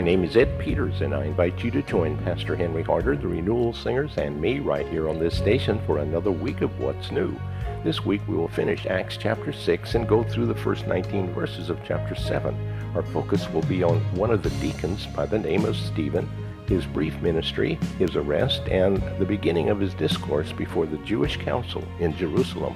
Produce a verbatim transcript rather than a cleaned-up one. My name is Ed Peters, and I invite you to join Pastor Henry Harder, the Renewal Singers, and me right here on this station for another week of What's New. This week we will finish Acts chapter six and go through the first nineteen verses of chapter seven. Our focus will be on one of the deacons by the name of Stephen, his brief ministry, his arrest, and the beginning of his discourse before the Jewish Council in Jerusalem.